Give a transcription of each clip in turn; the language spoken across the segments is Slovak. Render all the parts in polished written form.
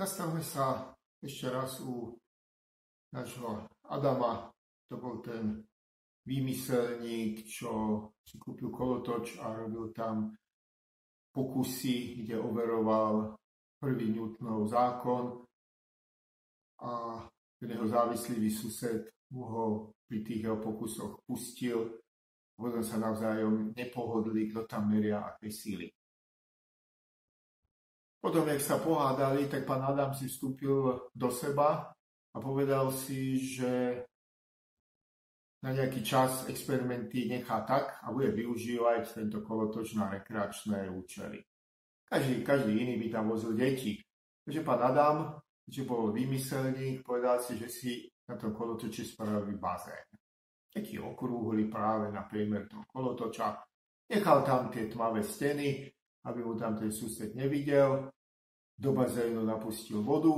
Zastavme sa ešte raz u nášho Adama. To bol ten výmyselník, čo si kúpil kolotoč a robil tam pokusy, kde overoval prvý Newtonov zákon, a ten jeho závislivý sused mu ho pri tých jeho pokusoch pustil. Potom sa navzájom nepohodli, kto tam meria aké síly. Potom, jak sa pohádali, tak pán Adam si vstúpil do seba a povedal si, že na nejaký čas experimenty nechá tak a bude využívať tento kolotoč na rekreačné účely. Každý iný by tam vozil deti. Takže pán Adam, že bol výmyselník, povedal si, že si na tom kolotoči spravil bazén. Taký okrúhly práve na priemer toho kolotoča. Nechal tam tie tmavé steny, aby mu tam ten sused nevidel. Do bazénu napustil vodu.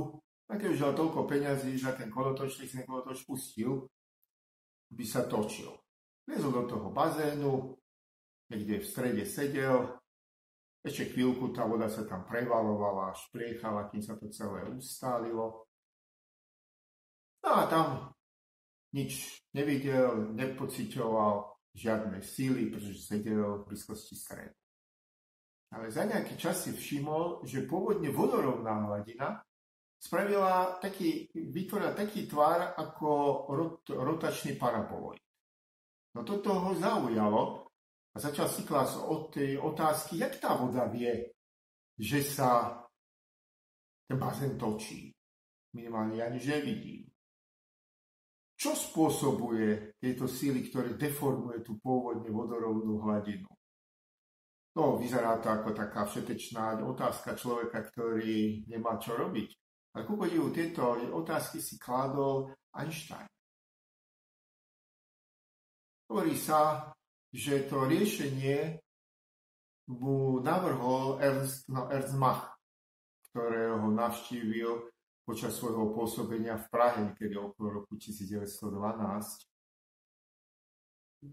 A keď už dal toľko peňazí za ten kolotoč, tak si ten kolotoč pustil, by sa točil. Lezol do toho bazénu, niekde v strede sedel. Ešte chvíľku tá voda sa tam prevalovala, špriechala, kým sa to celé ustálilo. No a tam nič nevidel, nepociťoval žiadne síly, pretože sedel v blízkosti stredu. Ale za nejaký čas si všimol, že pôvodne vodorovná hladina vytvorila taký tvar ako rotačný paraboloid. No toto ho zaujalo a začal si klásť od tej otázky, jak tá voda vie, že sa ten bazén točí. Minimálne ja nič nevidím. Čo spôsobuje tieto síly, ktoré deformuje tú pôvodne vodorovnú hladinu? No, vyzerá to ako taká všetečná otázka človeka, ktorý nemá čo robiť. Ale ku podivu, tieto otázky si kládol Einstein. Hovorí sa, že to riešenie mu navrhol Ernst Mach, ktorého navštívil počas svojho pôsobenia v Prahe, niekedy okolo roku 1912.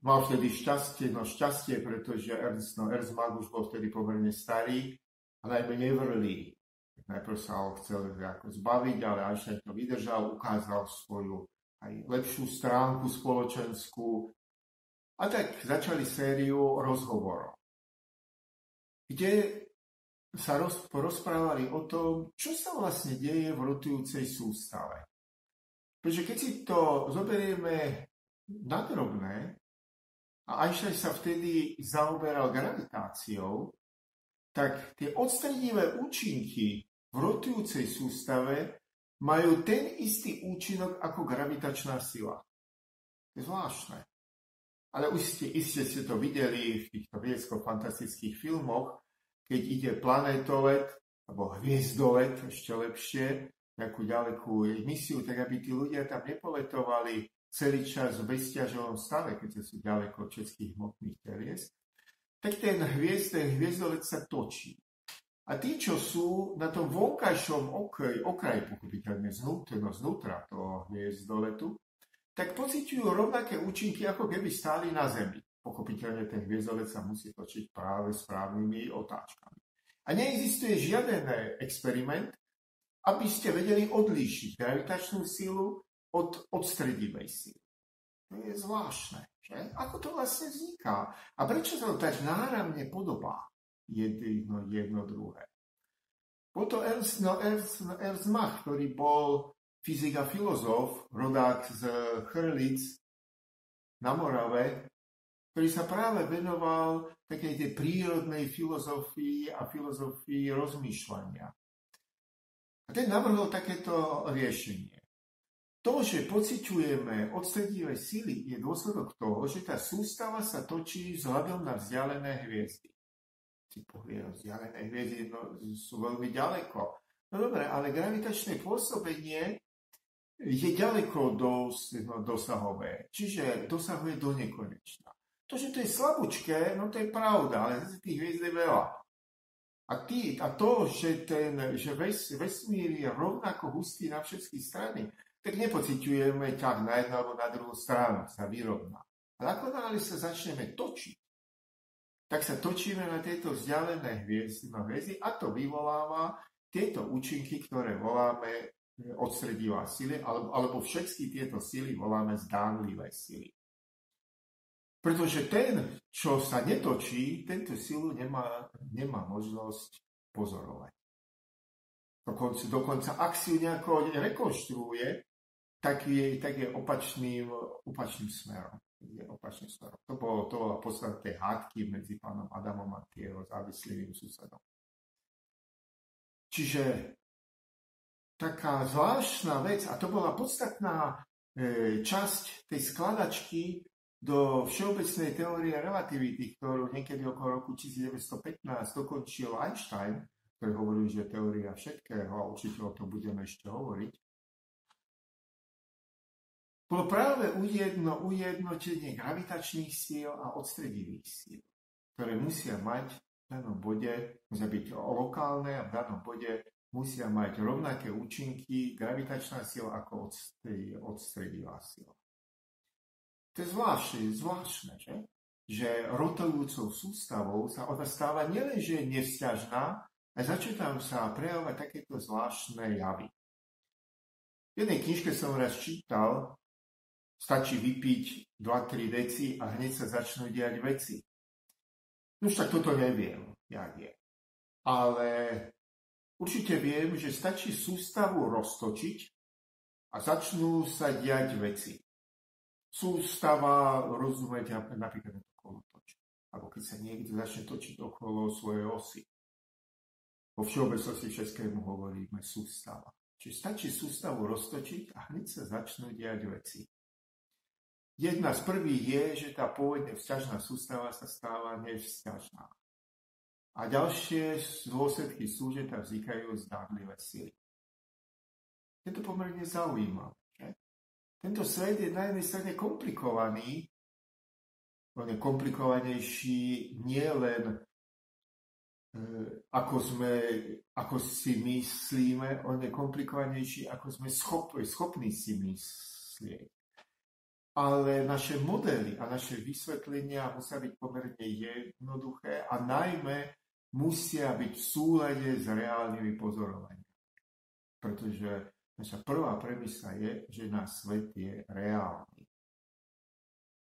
Mal vtedy šťastie, pretože Ernst Mach už bol vtedy pomerne starý a najmä nevrlý. Najprv sa ho chcel zbaviť, ale Einstein to vydržal, ukázal svoju aj lepšiu stránku spoločenskú. A tak začali sériu rozhovorov, kde sa porozprávali o tom, čo sa vlastne deje v rotujúcej sústave. Pretože keď si to zoberieme nadrobné, a Einstein sa vtedy zaoberal gravitáciou, tak tie odstredivé účinky v rotujúcej sústave majú ten istý účinok ako gravitačná sila. To je zvláštne. Ale už ste to videli v týchto vedecko-fantastických filmoch, keď ide planétolet, alebo hviezdolet, ešte lepšie, nejakú ďalekú misiu, tak aby tí ľudia tam nepoletovali celý čas v bezťažovom stave, keď sú ďaleko od všetkých hmotných telies, tak ten hviezdolet sa točí. A tí, čo sú na tom vonkajšom okraji, pochopiteľne znútra toho hviezdoletu, tak pociťujú rovnaké účinky, ako keby stáli na Zemi. Pochopiteľne ten hviezdolec sa musí točiť práve správnymi otáčkami. A neexistuje žiaden experiment, aby ste vedeli odlíšiť gravitačnú sílu od odstredivej síly. To je zvláštne, že? Ako to vlastne vzniká? A prečo to tak náramne podobá jedno druhé? Bol to Ernst Mach, ktorý bol fyzik a filozof, rodák z Chrlic na Morave, ktorý sa práve venoval takej tej prírodnej filozofii a filozofii rozmýšľania. A ten navrhol takéto riešenie. To, že pociťujeme odstredivé síly, je dôsledok toho, že tá sústava sa točí vzhľadom na vzdialené hviezdy. Si povie, vzdialené hviezdy sú veľmi ďaleko. No dobre, ale gravitačné pôsobenie je ďaleko dosahové, čiže dosahuje do nekonečna. To, že to je slabúčké, no to je pravda, ale zase tých hviezd je veľa. A to, že vesmír je rovnako hustý na všetky strany, tak nepociťujeme ťah na jednu alebo na druhú stranu, sa vyrovná. Ale ako náhle sa začneme točiť, tak sa točíme na tieto vzdialené hviezdy a to vyvoláva tieto účinky, ktoré voláme odstredivá sily, alebo všetky tieto sily voláme zdánlivé sily. Pretože ten, čo sa netočí, tento silu nemá možnosť pozorovať. Dokonca ak si ju nejako rekonštruuje, tak je opačným smerom. To bola podstata tej hádky medzi pánom Adamom a jeho závislým susedom. Čiže taká zvláštna vec, a to bola podstatná časť tej skladačky do všeobecnej teórie relativity, ktorú niekedy okolo roku 1915 dokončil Einstein, ktorý hovoril, že teória všetkého, a určite o tom budeme ešte hovoriť, bolo práve ujednotenie gravitačných síl a odstredivých síl, ktoré musia mať v danom bode, musia byť lokálne a v danom bode musia mať rovnaké účinky gravitačná sila ako odstredivá sila. To je zvláštne, že? Že rotujúcou sústavou sa ona stáva nielenže nevzťažná, a začínajú sa prejavovať takéto zvláštne javy. V jednej knižke som raz čítal, stačí vypiť 2-3 deci a hneď sa začnú diať veci. Už tak toto neviem, jak je. Ale určite viem, že stačí sústavu roztočiť a začnú sa diať veci. Sústava, rozumiete, napríklad okolo točí. Alebo keď sa niekto začne točiť okolo svojej osy. Vo všeobecnosti všetkému hovoríme sústava. Čiže stačí sústavu roztočiť a hneď sa začnú diať veci. Jedna z prvých je, že tá pôvodne vzťažná sústava sa stáva nevzťažná. A ďalšie dôsledky sú, že tam vznikajú zdánlivé sily. Je to pomerne zaujímavé, že? Tento svet je na jednej strane komplikovaný, on je komplikovanejší nielen ako si myslíme, on je komplikovanejší, ako sme schopní si myslieť. Ale naše modely a naše vysvetlenia musia byť pomerne jednoduché a najmä musia byť v súlade s reálnymi pozorovaniami. Pretože naša prvá premisa je, že náš svet je reálny.